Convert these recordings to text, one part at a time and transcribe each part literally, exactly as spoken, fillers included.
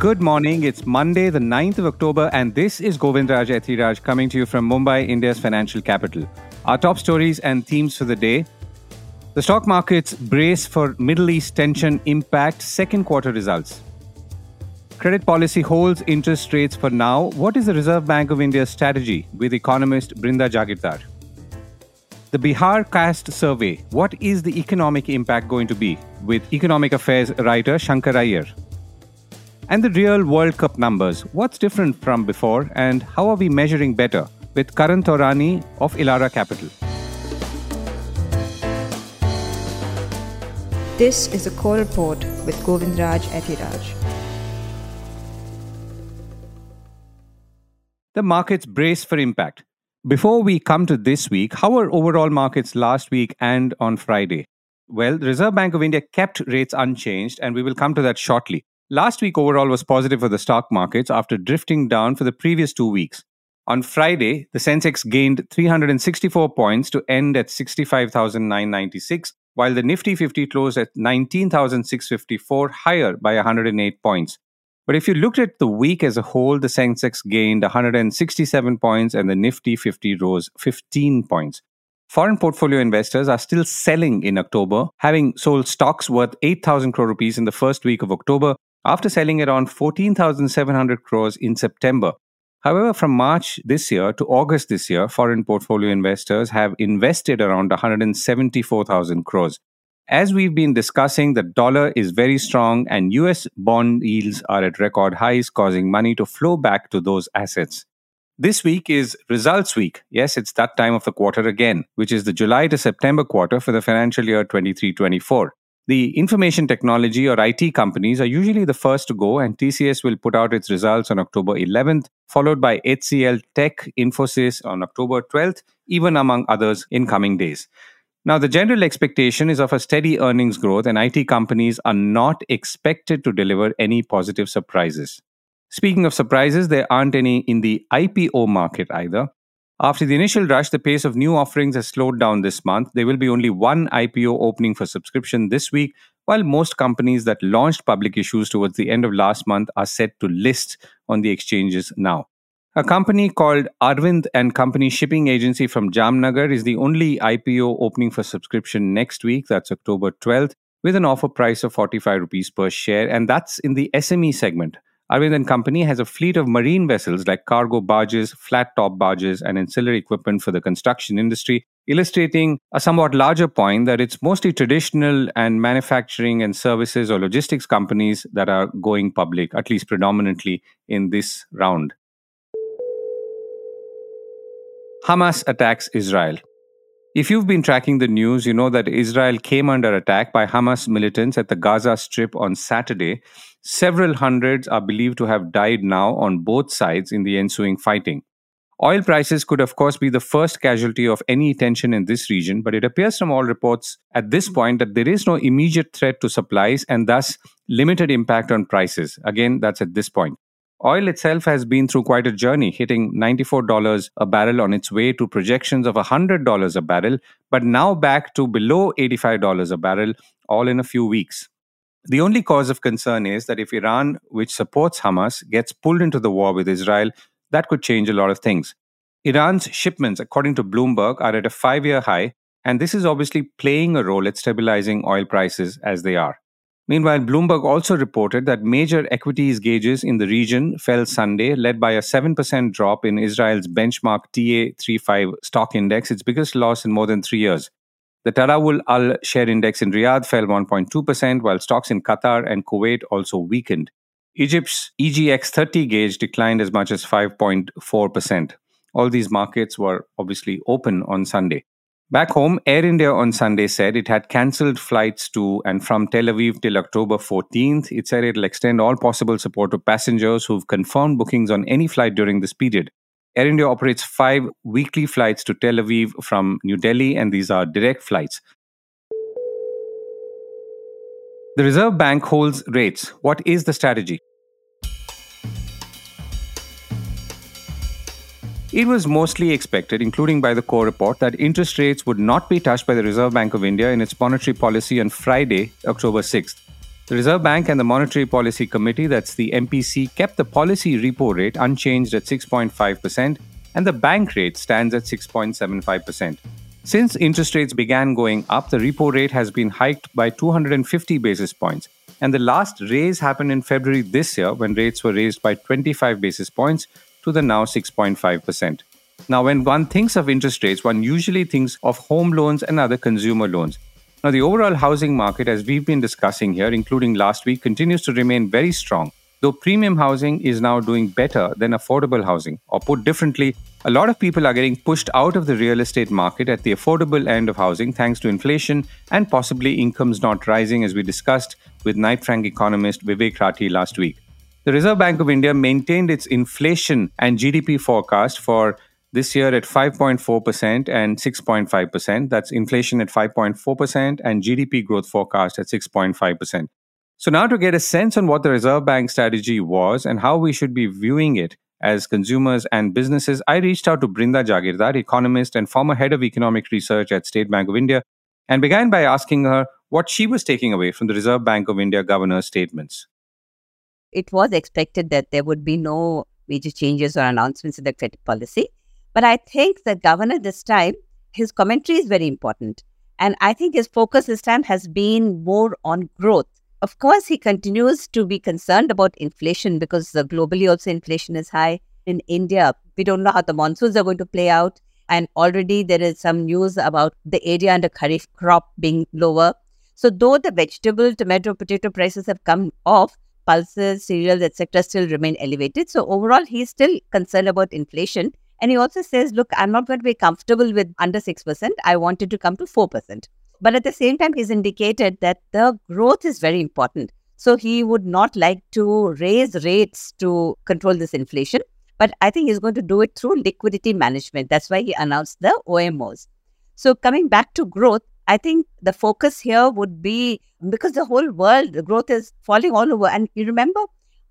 Good morning. It's Monday, the ninth of October, and this is Govindraj Ethiraj coming to you from Mumbai, India's financial capital. Our top stories and themes for the day. The stock markets brace for Middle East tension impact second quarter results. Credit policy holds interest rates for now. What is the Reserve Bank of India's strategy with economist Brinda Jagirdar? The Bihar Caste Survey. What is the economic impact going to be? With economic affairs writer Shankkar Aiyar. And the real World Cup numbers. What's different from before and how are we measuring better? With Karan Taurani of Elara Capital. This is the Core Report with Govindraj Ethiraj. The markets brace for impact. Before we come to this week, how were overall markets last week and on Friday? Well, the Reserve Bank of India kept rates unchanged, and we will come to that shortly. Last week overall was positive for the stock markets after drifting down for the previous two weeks. On Friday, the Sensex gained three hundred sixty-four points to end at sixty-five thousand nine hundred ninety-six, while the Nifty fifty closed at nineteen thousand six hundred fifty-four, higher by one hundred eight points. But if you looked at the week as a whole, the Sensex gained one hundred sixty-seven points and the Nifty fifty rose fifteen points. Foreign portfolio investors are still selling in October, having sold stocks worth eight thousand crore rupees in the first week of October after selling around fourteen thousand seven hundred crores in September. However, from March this year to August this year, foreign portfolio investors have invested around one hundred seventy-four thousand crores. As we've been discussing, the dollar is very strong and U S bond yields are at record highs, causing money to flow back to those assets. This week is results week. Yes, it's that time of the quarter again, which is the July to September quarter for the financial year twenty-three twenty-four. The information technology or I T companies are usually the first to go, and T C S will put out its results on October eleventh, followed by H C L Tech, Infosys on October twelfth, even among others in coming days. Now, the general expectation is of a steady earnings growth, and I T companies are not expected to deliver any positive surprises. Speaking of surprises, there aren't any in the I P O market either. After the initial rush, the pace of new offerings has slowed down this month. There will be only one I P O opening for subscription this week, while most companies that launched public issues towards the end of last month are set to list on the exchanges now. A company called Arvind and Company Shipping Agency from Jamnagar is the only I P O opening for subscription next week, that's October twelfth, with an offer price of forty-five rupees per share, and that's in the S M E segment. Arvind and Company has a fleet of marine vessels like cargo barges, flat-top barges, and ancillary equipment for the construction industry, illustrating a somewhat larger point that it's mostly traditional and manufacturing and services or logistics companies that are going public, at least predominantly in this round. Hamas attacks Israel. If you've been tracking the news, you know that Israel came under attack by Hamas militants at the Gaza Strip on Saturday. Several hundreds are believed to have died now on both sides in the ensuing fighting. Oil prices could, of course, be the first casualty of any tension in this region, but it appears from all reports at this point that there is no immediate threat to supplies and thus limited impact on prices. Again, that's at this point. Oil itself has been through quite a journey, hitting ninety-four dollars a barrel on its way to projections of one hundred dollars a barrel, but now back to below eighty-five dollars a barrel, all in a few weeks. The only cause of concern is that if Iran, which supports Hamas, gets pulled into the war with Israel, that could change a lot of things. Iran's shipments, according to Bloomberg, are at a five-year high, and this is obviously playing a role at stabilizing oil prices as they are. Meanwhile, Bloomberg also reported that major equities gauges in the region fell Sunday, led by a seven percent drop in Israel's benchmark T A thirty-five stock index, its biggest loss in more than three years. The Tadawul All Share Index in Riyadh fell one point two percent, while stocks in Qatar and Kuwait also weakened. Egypt's E G X thirty gauge declined as much as five point four percent. All these markets were obviously open on Sunday. Back home, Air India on Sunday said it had cancelled flights to and from Tel Aviv till October fourteenth. It said it'll extend all possible support to passengers who've confirmed bookings on any flight during this period. Air India operates five weekly flights to Tel Aviv from New Delhi, and these are direct flights. The Reserve Bank holds rates. What is the strategy? It was mostly expected, including by the Core Report, that interest rates would not be touched by the Reserve Bank of India in its monetary policy on Friday, October sixth. The Reserve Bank and the Monetary Policy Committee, that's the M P C, kept the policy repo rate unchanged at six point five percent and the bank rate stands at six point seven five percent. Since interest rates began going up, the repo rate has been hiked by two hundred fifty basis points. And the last raise happened in February this year when rates were raised by twenty-five basis points to the now six point five percent. Now, when one thinks of interest rates, one usually thinks of home loans and other consumer loans. Now, the overall housing market, as we've been discussing here, including last week, continues to remain very strong, though premium housing is now doing better than affordable housing. Or put differently, a lot of people are getting pushed out of the real estate market at the affordable end of housing thanks to inflation and possibly incomes not rising, as we discussed with Knight Frank economist Vivek Rathi last week. The Reserve Bank of India maintained its inflation and G D P forecast for this year at five point four percent and six point five percent. That's inflation at five point four percent and G D P growth forecast at six point five percent. So now to get a sense on what the Reserve Bank strategy was and how we should be viewing it as consumers and businesses, I reached out to Brinda Jagirdar, economist and former head of economic research at State Bank of India, and began by asking her what she was taking away from the Reserve Bank of India governor's statements. It was expected that there would be no major changes or announcements in the credit policy. But I think the governor this time, his commentary is very important. And I think his focus this time has been more on growth. Of course, he continues to be concerned about inflation because the globally also inflation is high. In India, we don't know how the monsoons are going to play out. And already there is some news about the area under Kharif crop being lower. So though the vegetable, tomato, potato prices have come off, pulses, cereals, et cetera still remain elevated. So overall, he's still concerned about inflation. And he also says, look, I'm not going to be comfortable with under six percent. I want it to come to four percent. But at the same time, he's indicated that the growth is very important. So he would not like to raise rates to control this inflation. But I think he's going to do it through liquidity management. That's why he announced the O M Os. So coming back to growth, I think the focus here would be, because the whole world, the growth is falling all over. And you remember,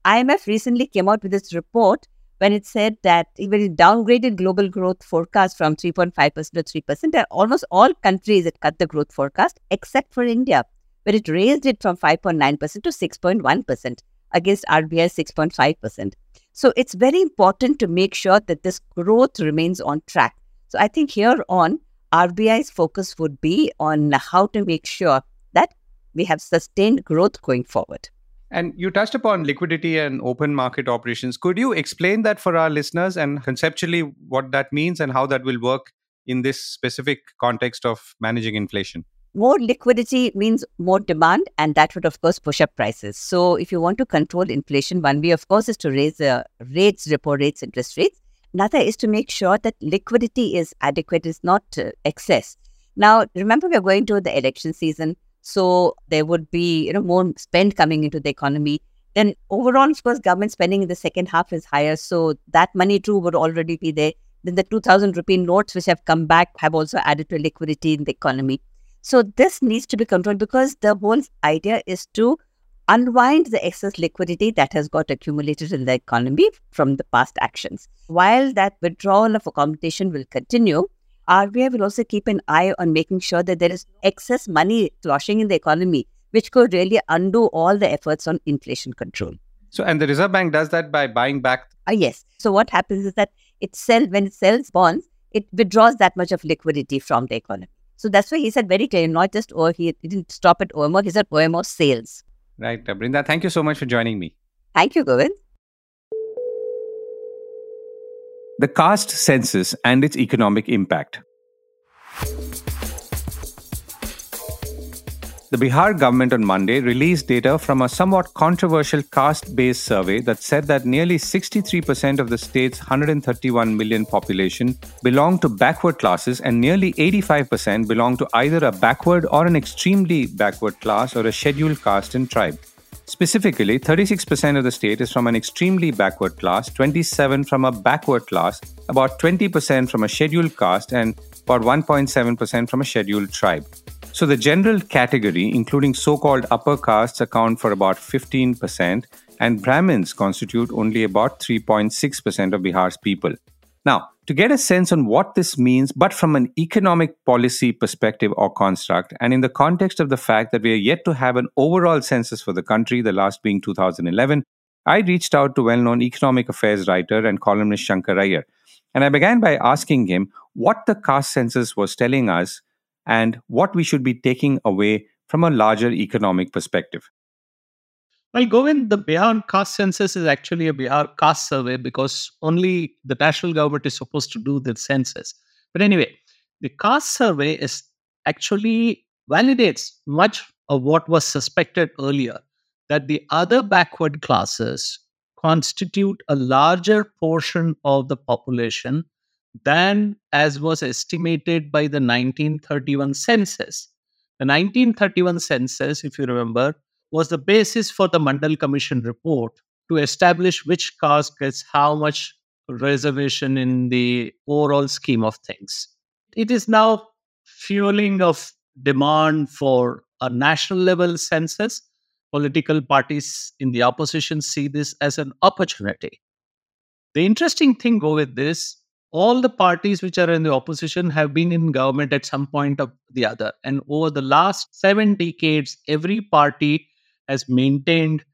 I M F recently came out with this report when it said that even it downgraded global growth forecast from three point five percent to three percent, and almost all countries it cut the growth forecast, except for India, where it raised it from five point nine percent to six point one percent against R B I's six point five percent. So it's very important to make sure that this growth remains on track. So I think here on, R B I's focus would be on how to make sure that we have sustained growth going forward. And you touched upon liquidity and open market operations. Could you explain that for our listeners and conceptually what that means and how that will work in this specific context of managing inflation? More liquidity means more demand, and that would, of course, push up prices. So if you want to control inflation, one way, of course, is to raise the rates, repo rates, interest rates. Another is to make sure that liquidity is adequate, is not uh, excess. Now, remember, we're going to the election season. So there would be, you know, more spend coming into the economy. Then overall, of course, government spending in the second half is higher. So that money too would already be there. Then the two thousand rupee notes which have come back have also added to liquidity in the economy. So this needs to be controlled because the whole idea is to unwind the excess liquidity that has got accumulated in the economy from the past actions. While that withdrawal of accommodation will continue, R B I will also keep an eye on making sure that there is excess money sloshing in the economy, which could really undo all the efforts on inflation control. So, and the Reserve Bank does that by buying back? Uh, yes. So what happens is that it sells, when it sells bonds, it withdraws that much of liquidity from the economy. So that's why he said very clearly, not just, oh, he didn't stop at O M O, he said O M O sales. Right. Brinda, thank you so much for joining me. Thank you, Govind. The caste census and its economic impact. The Bihar government on Monday released data from a somewhat controversial caste-based survey that said that nearly sixty-three percent of the state's one hundred thirty-one million population belong to backward classes and nearly eighty-five percent belong to either a backward or an extremely backward class or a scheduled caste and tribe. Specifically, thirty-six percent of the state is from an extremely backward class, twenty-seven percent from a backward class, about twenty percent from a scheduled caste, and about one point seven percent from a scheduled tribe. So the general category, including so-called upper castes, account for about fifteen percent, and Brahmins constitute only about three point six percent of Bihar's people. Now, To get a sense on what this means, but from an economic policy perspective or construct, and in the context of the fact that we are yet to have an overall census for the country, the last being two thousand eleven, I reached out to well-known economic affairs writer and columnist Shankkar Aiyar. And I began by asking him what the caste census was telling us and what we should be taking away from a larger economic perspective. Well, Govind, the Bihar caste census is actually a Bihar caste survey because only the national government is supposed to do the census. But anyway, the caste survey is actually validates much of what was suspected earlier, that the other backward classes constitute a larger portion of the population than as was estimated by the nineteen thirty-one census. The nineteen thirty-one census, if you remember, was the basis for the Mandal Commission report to establish which caste gets how much reservation in the overall scheme of things. It is now fueling of demand for a national level census. Political parties in the opposition see this as an opportunity. The interesting thing go with this, all the parties which are in the opposition have been in government at some point or the other. And over the last seven decades, every party has maintained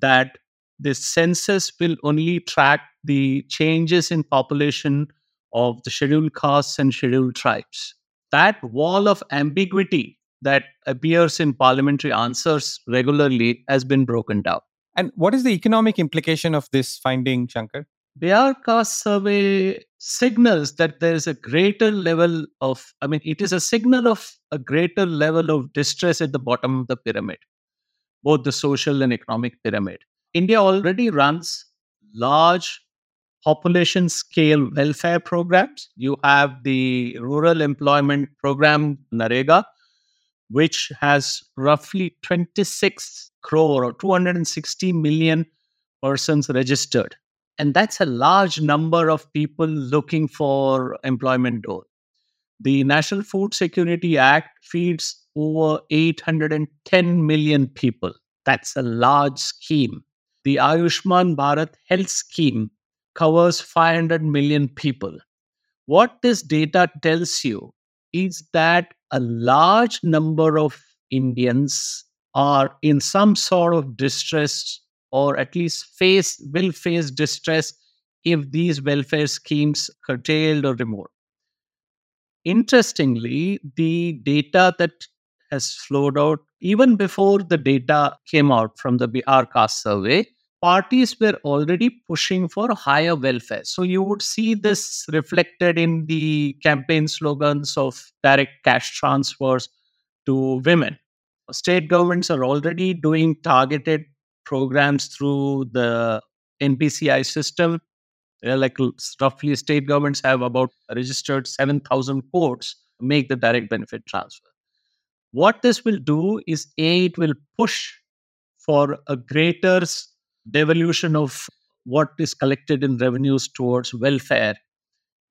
that this census will only track the changes in population of the scheduled castes and scheduled tribes. That wall of ambiguity that appears in parliamentary answers regularly has been broken down. And what is the economic implication of this finding, Shankkar? Bihar caste survey signals that there is a greater level of, I mean, it is a signal of a greater level of distress at the bottom of the pyramid, both the social and economic pyramid. India already runs large population scale welfare programs. You have the Rural Employment Program, NREGA, which has roughly twenty-six crore or two hundred sixty million persons registered. And that's a large number of people looking for employment door. The National Food Security Act feeds over eight hundred ten million people. That's a large scheme. The Ayushman Bharat Health Scheme covers five hundred million people. What this data tells you is that a large number of Indians are in some sort of distress, or at least face will face distress if these welfare schemes curtailed or removed. Interestingly, the data that has flowed out, even before the data came out from the Bihar caste survey, parties were already pushing for higher welfare. So you would see this reflected in the campaign slogans of direct cash transfers to women. State governments are already doing targeted programs through the N P C I system. They're like roughly state governments have about registered seven thousand courts to make the direct benefit transfer. What this will do is A, it will push for a greater devolution of what is collected in revenues towards welfare.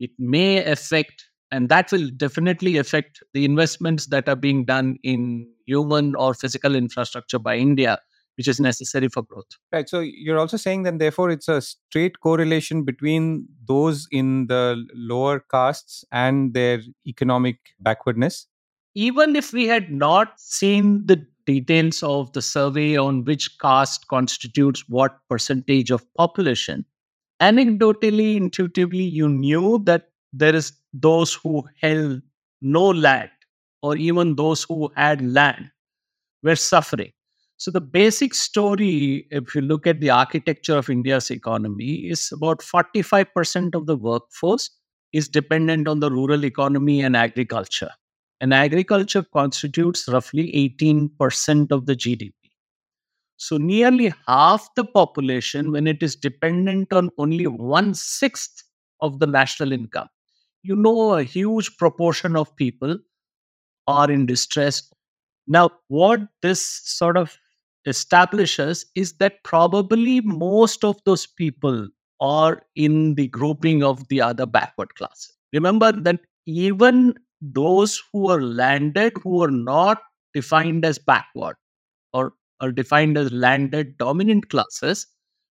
It may affect, and that will definitely affect the investments that are being done in human or physical infrastructure by India, which is necessary for growth. Right. So you're also saying that therefore it's a straight correlation between those in the lower castes and their economic backwardness? Even if we had not seen the details of the survey on which caste constitutes what percentage of population, anecdotally, intuitively, you knew that there is those who held no land or even those who had land were suffering. So the basic story, if you look at the architecture of India's economy, is about forty-five percent of the workforce is dependent on the rural economy and agriculture. And agriculture constitutes roughly eighteen percent of the G D P. So nearly half the population, when it is dependent on only one-sixth of the national income, you know, a huge proportion of people are in distress. Now, what this sort of establishes is that probably most of those people are in the grouping of the other backward class. Remember that even those who are landed, who are not defined as backward or are defined as landed dominant classes,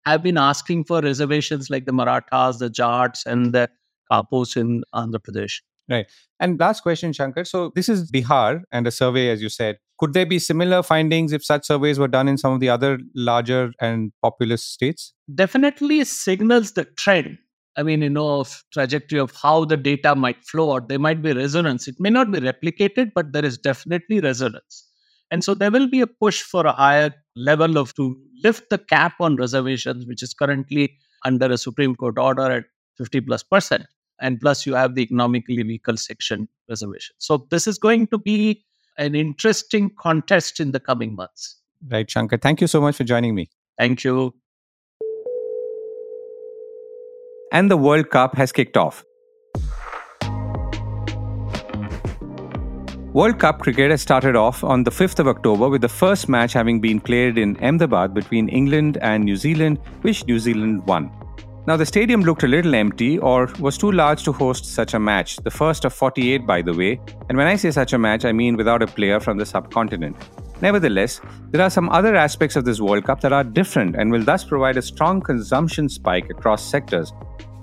have been asking for reservations like the Marathas, the Jats, and the Kapos in Andhra Pradesh. Right. And last question, Shankkar. So this is Bihar and a survey, as you said. Could there be similar findings if such surveys were done in some of the other larger and populous states? Definitely signals the trend. I mean, you know, of trajectory of how the data might flow out. There might be resonance. It may not be replicated, but there is definitely resonance. And so there will be a push for a higher level of to lift the cap on reservations, which is currently under a Supreme Court order at fifty plus percent. And plus you have the economically weaker section reservation. So this is going to be an interesting contest in the coming months. Right, Shankkar. Thank you so much for joining me. Thank you. And the World Cup has kicked off. World Cup cricket has started off on the fifth of October with the first match having been played in Ahmedabad between England and New Zealand, which New Zealand won. Now, the stadium looked a little empty or was too large to host such a match, the first of forty-eight, by the way. And when I say such a match, I mean without a player from the subcontinent. Nevertheless, there are some other aspects of this World Cup that are different and will thus provide a strong consumption spike across sectors.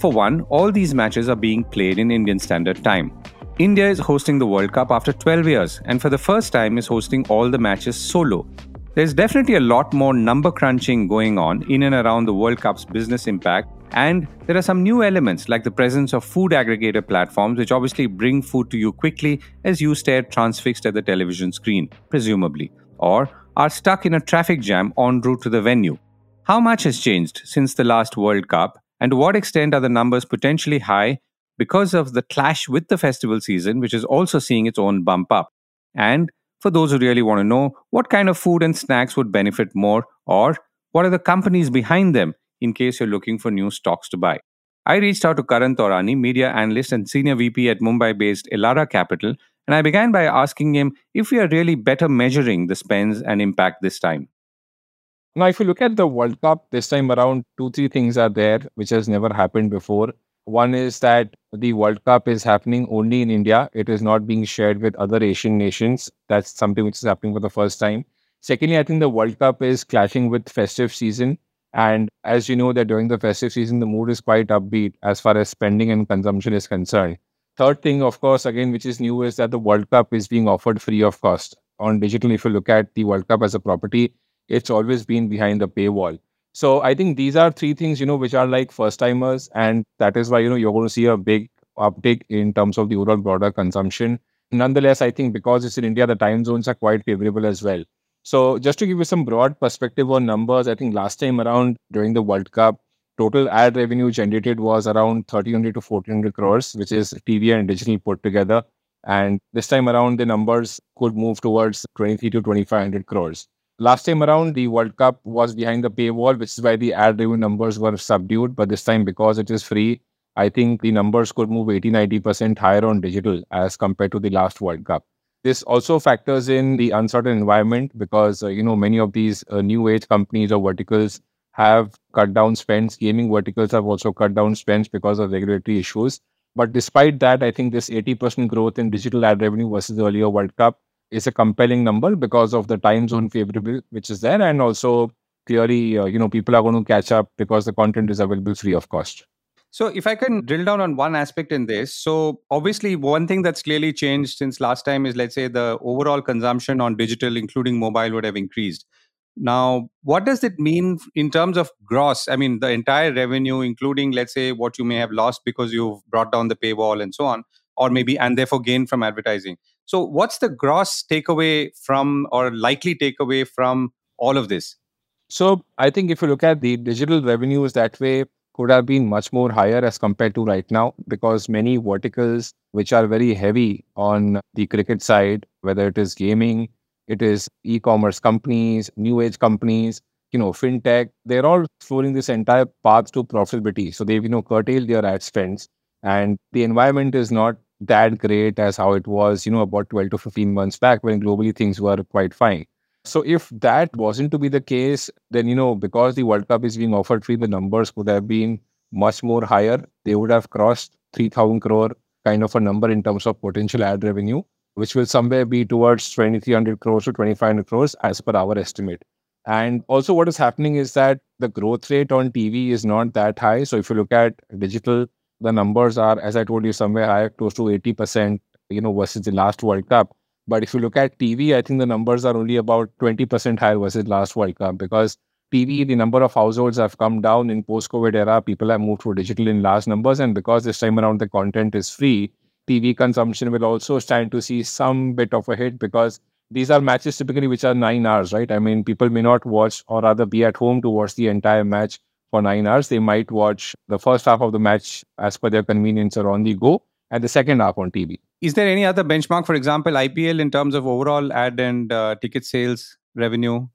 For one, all these matches are being played in Indian Standard Time. India is hosting the World Cup after twelve years and for the first time is hosting all the matches solo. There's definitely a lot more number crunching going on in and around the World Cup's business impact, and there are some new elements like the presence of food aggregator platforms which obviously bring food to you quickly as you stare transfixed at the television screen, presumably, or are stuck in a traffic jam en route to the venue. How much has changed since the last World Cup, and to what extent are the numbers potentially high because of the clash with the festival season, which is also seeing its own bump up? And for those who really want to know, what kind of food and snacks would benefit more, or what are the companies behind them in case you're looking for new stocks to buy? I reached out to Karan Taurani, media analyst and senior V P at Mumbai-based Elara Capital, and I began by asking him if we are really better measuring the spends and impact this time. Now, if you look at the World Cup this time around, two, three things are there which has never happened before. One is that the World Cup is happening only in India. It is not being shared with other Asian nations. That's something which is happening for the first time. Secondly, I think the World Cup is clashing with festive season. And as you know, that during the festive season, the mood is quite upbeat as far as spending and consumption is concerned. Third thing, of course, again, which is new is that the World Cup is being offered free of cost. On digital, if you look at the World Cup as a property, it's always been behind the paywall. So I think these are three things, you know, which are like first timers. And that is why, you know, you're going to see a big uptick in terms of the overall broader consumption. Nonetheless, I think because it's in India, the time zones are quite favorable as well. So just to give you some broad perspective on numbers, I think last time around during the World Cup, total ad revenue generated was around thirteen hundred to fourteen hundred crores, which is T V and digital put together. And this time around, the numbers could move towards twenty-three to twenty-five hundred crores. Last time around, the World Cup was behind the paywall, which is why the ad revenue numbers were subdued. But this time, because it is free, I think the numbers could move eighty to ninety percent higher on digital as compared to the last World Cup. This also factors in the uncertain environment because, uh, you know, many of these uh, new age companies or verticals have cut down spends. Gaming verticals have also cut down spends because of regulatory issues. But despite that, I think this eighty percent growth in digital ad revenue versus the earlier World Cup is a compelling number because of the time zone favorable, which is there. And also clearly, uh, you know, people are going to catch up because the content is available free of cost. So if I can drill down on one aspect in this. So obviously one thing that's clearly changed since last time is, let's say, the overall consumption on digital, including mobile, would have increased. Now, what does it mean in terms of gross? I mean, the entire revenue, including, let's say, what you may have lost because you've brought down the paywall and so on, or maybe, and therefore gain from advertising. So what's the gross takeaway from, or likely takeaway from all of this? So I think if you look at the digital revenues that way, could have been much more higher as compared to right now, because many verticals which are very heavy on the cricket side, whether it is gaming, it is e-commerce companies, new age companies, you know, fintech, they're all exploring this entire path to profitability. So they've, you know, curtailed their ad spends and the environment is not that great as how it was, you know, about twelve to fifteen months back when globally things were quite fine. So if that wasn't to be the case, then, you know, because the World Cup is being offered free, the numbers would have been much more higher. They would have crossed three thousand crore kind of a number in terms of potential ad revenue, which will somewhere be towards twenty-three hundred crores to twenty-five hundred crores as per our estimate. And also what is happening is that the growth rate on T V is not that high. So if you look at digital, the numbers are, as I told you, somewhere higher, close to eighty percent, you know, versus the last World Cup. But if you look at T V, I think the numbers are only about twenty percent higher versus last World Cup, because T V, the number of households have come down in post-COVID era. People have moved to digital in large numbers. And because this time around the content is free, T V consumption will also stand to see some bit of a hit, because these are matches typically which are nine hours, right? I mean, people may not watch, or rather be at home to watch the entire match for nine hours. They might watch the first half of the match as per their convenience or on the go, and the second half on T V. Is there any other benchmark, for example, I P L in terms of overall ad and uh, ticket sales revenue?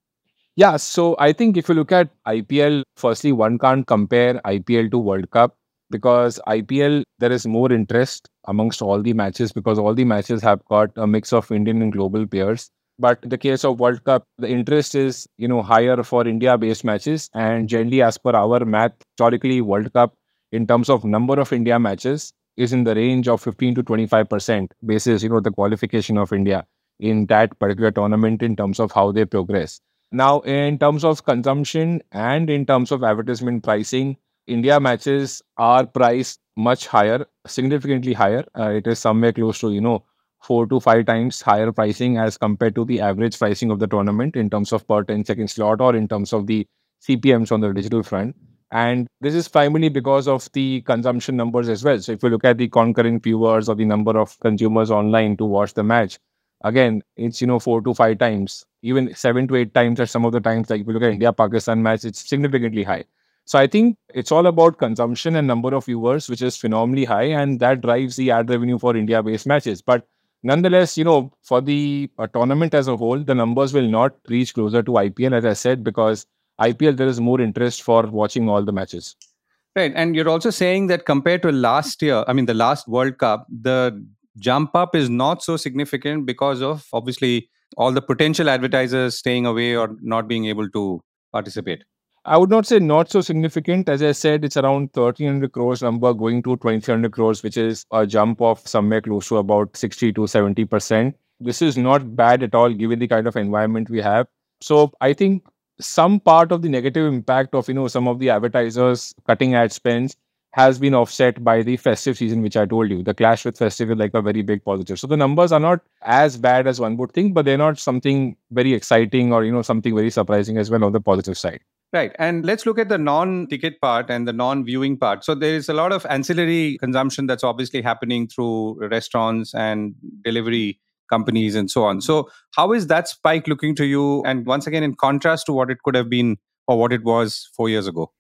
Yeah, so I think if you look at I P L, firstly, one can't compare I P L to World Cup, because I P L, there is more interest amongst all the matches, because all the matches have got a mix of Indian and global players. But in the case of World Cup, the interest is, you know, higher for India-based matches. And generally, as per our math, historically, World Cup, in terms of number of India matches, is in the range of fifteen to twenty-five percent basis, you know, the qualification of India in that particular tournament in terms of how they progress. Now, in terms of consumption and in terms of advertisement pricing, India matches are priced much higher, significantly higher. Uh, it is somewhere close to, you know, four to five times higher pricing as compared to the average pricing of the tournament in terms of per ten second slot or in terms of the C P Ms on the digital front. And this is primarily because of the consumption numbers as well. So if you look at the concurrent viewers or the number of consumers online to watch the match, again, it's, you know, four to five times, even seven to eight times at some of the times. Like if you look at India-Pakistan match, it's significantly high. So I think it's all about consumption and number of viewers, which is phenomenally high, and that drives the ad revenue for India-based matches. But nonetheless, you know, for the uh, tournament as a whole, the numbers will not reach closer to I P L, as I said, because I P L, there is more interest for watching all the matches. Right. And you're also saying that compared to last year, I mean, the last World Cup, the jump up is not so significant because of, obviously, all the potential advertisers staying away or not being able to participate. I would not say not so significant. As I said, it's around thirteen hundred crores number going to twenty-three hundred crores, which is a jump of somewhere close to about sixty to seventy percent. This is not bad at all, given the kind of environment we have. So I think some part of the negative impact of, you know, some of the advertisers cutting ad spends has been offset by the festive season, which I told you. The clash with festive is like a very big positive. So the numbers are not as bad as one would think, but they're not something very exciting or, you know, something very surprising as well on the positive side. Right. And let's look at the non-ticket part and the non-viewing part. So there is a lot of ancillary consumption that's obviously happening through restaurants and delivery companies and so on. So how is that spike looking to you? And once again, in contrast to what it could have been or what it was four years ago.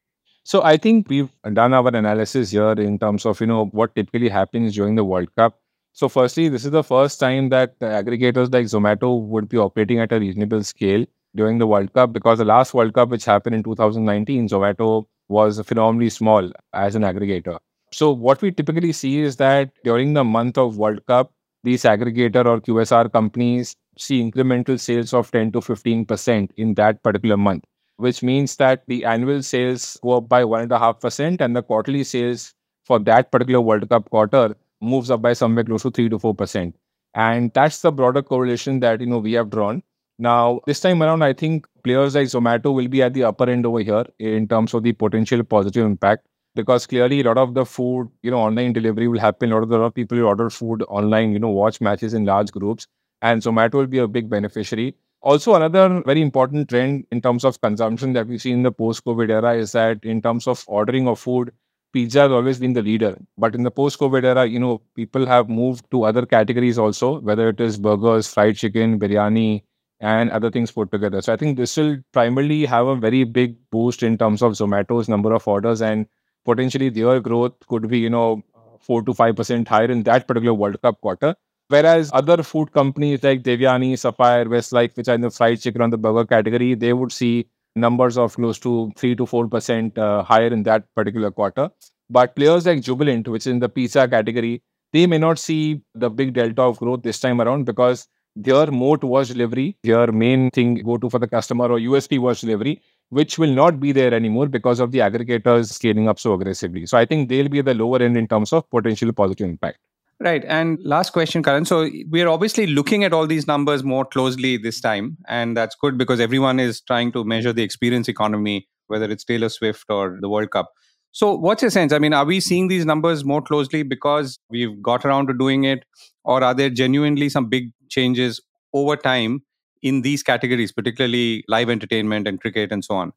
So I think we've done our analysis here in terms of, you know, what typically happens during the World Cup. So firstly, this is the first time that aggregators like Zomato would be operating at a reasonable scale during the World Cup, because the last World Cup, which happened in two thousand nineteen, Zomato was phenomenally small as an aggregator. So what we typically see is that during the month of World Cup, these aggregator or Q S R companies see incremental sales of ten to fifteen percent in that particular month, which means that the annual sales go up by one point five percent and the quarterly sales for that particular World Cup quarter moves up by somewhere close to three to four percent. And that's the broader correlation that, you know, we have drawn. Now, this time around, I think players like Zomato will be at the upper end over here in terms of the potential positive impact, because clearly a lot of the food, you know, online delivery will happen. A lot of the lot of people who order food online, you know, watch matches in large groups, and Zomato will be a big beneficiary. Also, another very important trend in terms of consumption that we see in the post-COVID era is that in terms of ordering of food, pizza has always been the leader. But in the post-COVID era, you know, people have moved to other categories also, whether it is burgers, fried chicken, biryani, and other things put together. So I think this will primarily have a very big boost in terms of Zomato's number of orders, and potentially their growth could be, you know, four to five percent higher in that particular World Cup quarter. Whereas other food companies like Devyani, Sapphire, Westlife, which are in the fried chicken on the burger category, they would see numbers of close to three to four percent uh, higher in that particular quarter. But players like Jubilant, which is in the pizza category, they may not see the big delta of growth this time around, because their moat was delivery, their main thing go to for the customer or U S P was delivery, which will not be there anymore because of the aggregators scaling up so aggressively. So I think they'll be at the lower end in terms of potential positive impact. Right. And last question, Karan. So we are obviously looking at all these numbers more closely this time. And that's good, because everyone is trying to measure the experience economy, whether it's Taylor Swift or the World Cup. So what's your sense? I mean, are we seeing these numbers more closely because we've got around to doing it, or are there genuinely some big changes over time in these categories, particularly live entertainment and cricket and so on?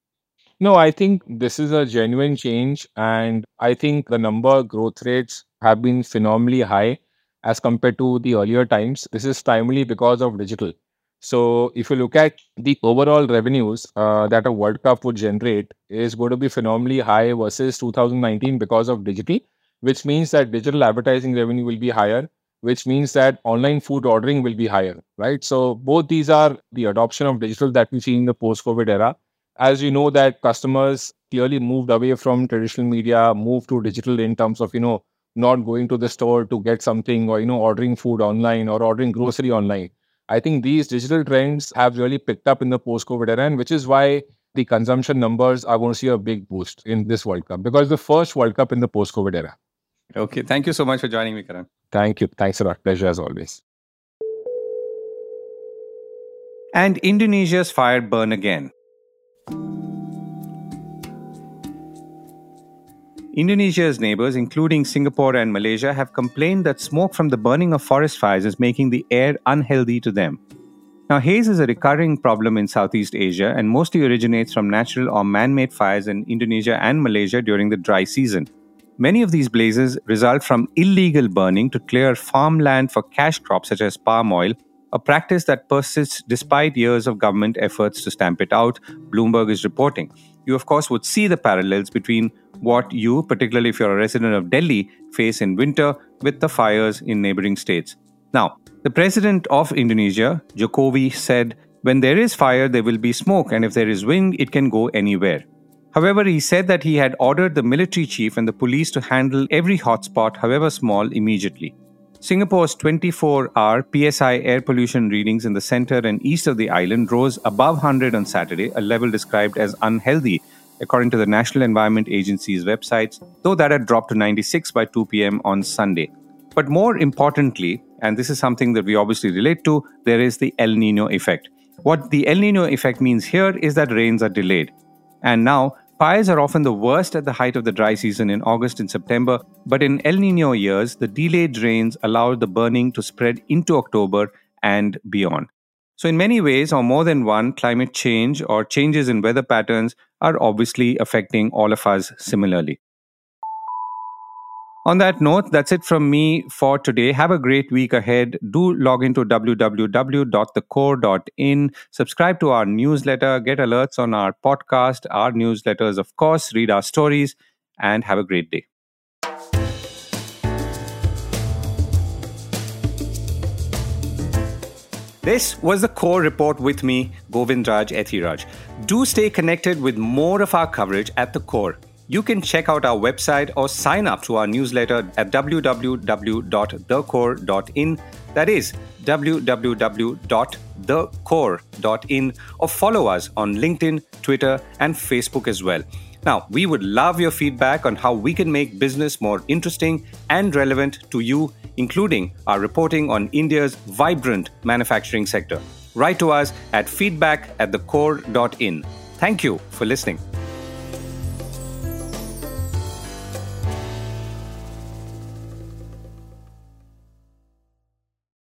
No, I think this is a genuine change. And I think the number growth rates have been phenomenally high as compared to the earlier times. This is primarily because of digital. So if you look at the overall revenues uh, that a World Cup would generate is going to be phenomenally high versus two thousand nineteen because of digital, which means that digital advertising revenue will be higher, which means that online food ordering will be higher, right? So both these are the adoption of digital that we see in the post-COVID era. As you know, that customers clearly moved away from traditional media, moved to digital in terms of, you know, not going to the store to get something or, you know, ordering food online or ordering grocery online. I think these digital trends have really picked up in the post-COVID era, and which is why the consumption numbers are going to see a big boost in this World Cup, because the first World Cup in the post-COVID era. Okay. Thank you so much for joining me, Karan. Thank you. Thanks a lot. Pleasure as always. And Indonesia's fire burn again. Indonesia's neighbors, including Singapore and Malaysia, have complained that smoke from the burning of forest fires is making the air unhealthy to them. Now, haze is a recurring problem in Southeast Asia and mostly originates from natural or man-made fires in Indonesia and Malaysia during the dry season. Many of these blazes result from illegal burning to clear farmland for cash crops such as palm oil, a practice that persists despite years of government efforts to stamp it out, Bloomberg is reporting. You, of course, would see the parallels between what you, particularly if you're a resident of Delhi, face in winter with the fires in neighboring states. Now, the president of Indonesia, Jokowi, said, when there is fire, there will be smoke, and if there is wind, it can go anywhere. However, he said that he had ordered the military chief and the police to handle every hotspot, however small, immediately. Singapore's twenty-four hour P S I air pollution readings in the center and east of the island rose above one hundred on Saturday, a level described as unhealthy, according to the National Environment Agency's websites, though that had dropped to ninety-six by two p.m. on Sunday. But more importantly, and this is something that we obviously relate to, there is the El Niño effect. What the El Niño effect means here is that rains are delayed. And now, fires are often the worst at the height of the dry season in August and September, but in El Niño years, the delayed rains allow the burning to spread into October and beyond. So in many ways, or more than one, climate change or changes in weather patterns are obviously affecting all of us similarly. On that note, that's it from me for today. Have a great week ahead. Do log into w w w dot the core dot in. Subscribe to our newsletter. Get alerts on our podcast, our newsletters, of course. Read our stories and have a great day. This was The Core Report with me, Govindraj Ethiraj. Do stay connected with more of our coverage at The Core. You can check out our website or sign up to our newsletter at w w w dot the core dot in. That is w w w dot the core dot in, or follow us on LinkedIn, Twitter, and Facebook as well. Now, we would love your feedback on how we can make business more interesting and relevant to you, including our reporting on India's vibrant manufacturing sector. Write to us at feedback at the core dot in. Thank you for listening.